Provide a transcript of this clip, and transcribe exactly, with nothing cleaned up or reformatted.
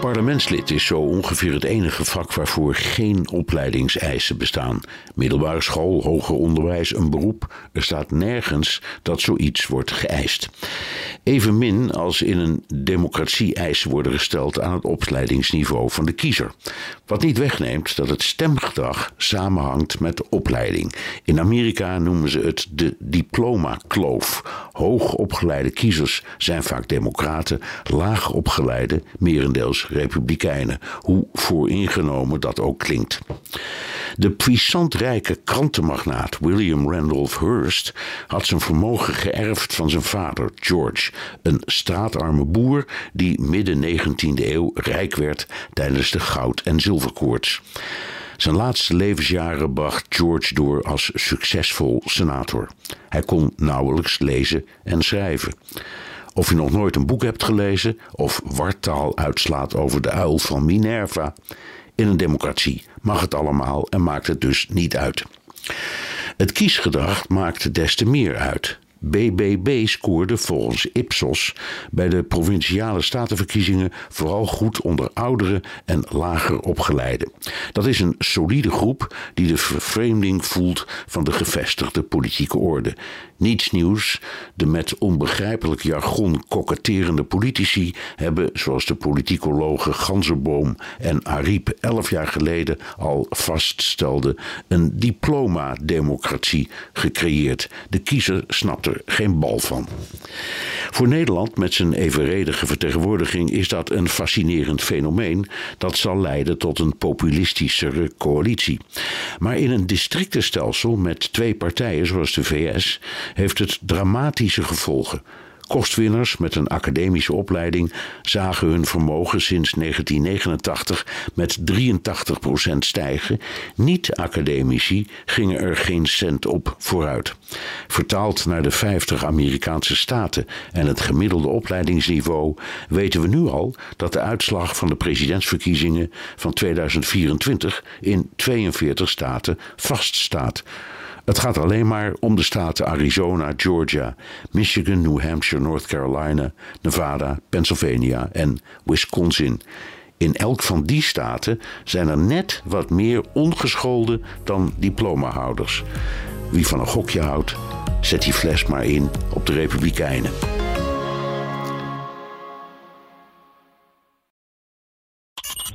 Parlementslid is zo ongeveer het enige vak waarvoor geen opleidingseisen bestaan. Middelbare school, hoger onderwijs, een beroep. Er staat nergens dat zoiets wordt geëist. Evenmin als in een democratie eisen worden gesteld aan het opleidingsniveau van de kiezer. Wat niet wegneemt dat het stemgedrag samenhangt met de opleiding. In Amerika noemen ze het de diplomakloof. Hoogopgeleide kiezers zijn vaak democraten, laagopgeleide merendeels republikeinen, hoe vooringenomen dat ook klinkt. De puissant rijke krantenmagnaat William Randolph Hearst had zijn vermogen geërfd van zijn vader George, een straatarme boer die midden negentiende eeuw rijk werd tijdens de goud- en zilverkoorts. Zijn laatste levensjaren bracht George door als succesvol senator. Hij kon nauwelijks lezen en schrijven. Of je nog nooit een boek hebt gelezen of wartaal uitslaat over de uil van Minerva. In een democratie mag het allemaal en maakt het dus niet uit. Het kiesgedrag maakt des te meer uit. B B B scoorde volgens Ipsos bij de Provinciale Statenverkiezingen vooral goed onder ouderen en lager opgeleiden. Dat is een solide groep die de vervreemding voelt van de gevestigde politieke orde. Niets nieuws, de met onbegrijpelijk jargon koketterende politici hebben, zoals de politicologen Ganzeboom en Arib elf jaar geleden al vaststelden, een diplomademocratie gecreëerd. De kiezer snapt er geen bal van. Voor Nederland met zijn evenredige vertegenwoordiging is dat een fascinerend fenomeen dat zal leiden tot een populistischere coalitie. Maar in een districtenstelsel met twee partijen zoals de V S heeft het dramatische gevolgen. Kostwinners met een academische opleiding zagen hun vermogen sinds negentien negenentachtig met drieëntachtig procent stijgen. Niet-academici gingen er geen cent op vooruit. Vertaald naar de vijftig Amerikaanse staten en het gemiddelde opleidingsniveau weten we nu al dat de uitslag van de presidentsverkiezingen van tweeduizend vierentwintig in tweeënveertig staten vaststaat. Het gaat alleen maar om de staten Arizona, Georgia, Michigan, New Hampshire, North Carolina, Nevada, Pennsylvania en Wisconsin. In elk van die staten zijn er net wat meer ongeschoolden dan diplomahouders. Wie van een gokje houdt, zet die fles maar in op de Republikeinen.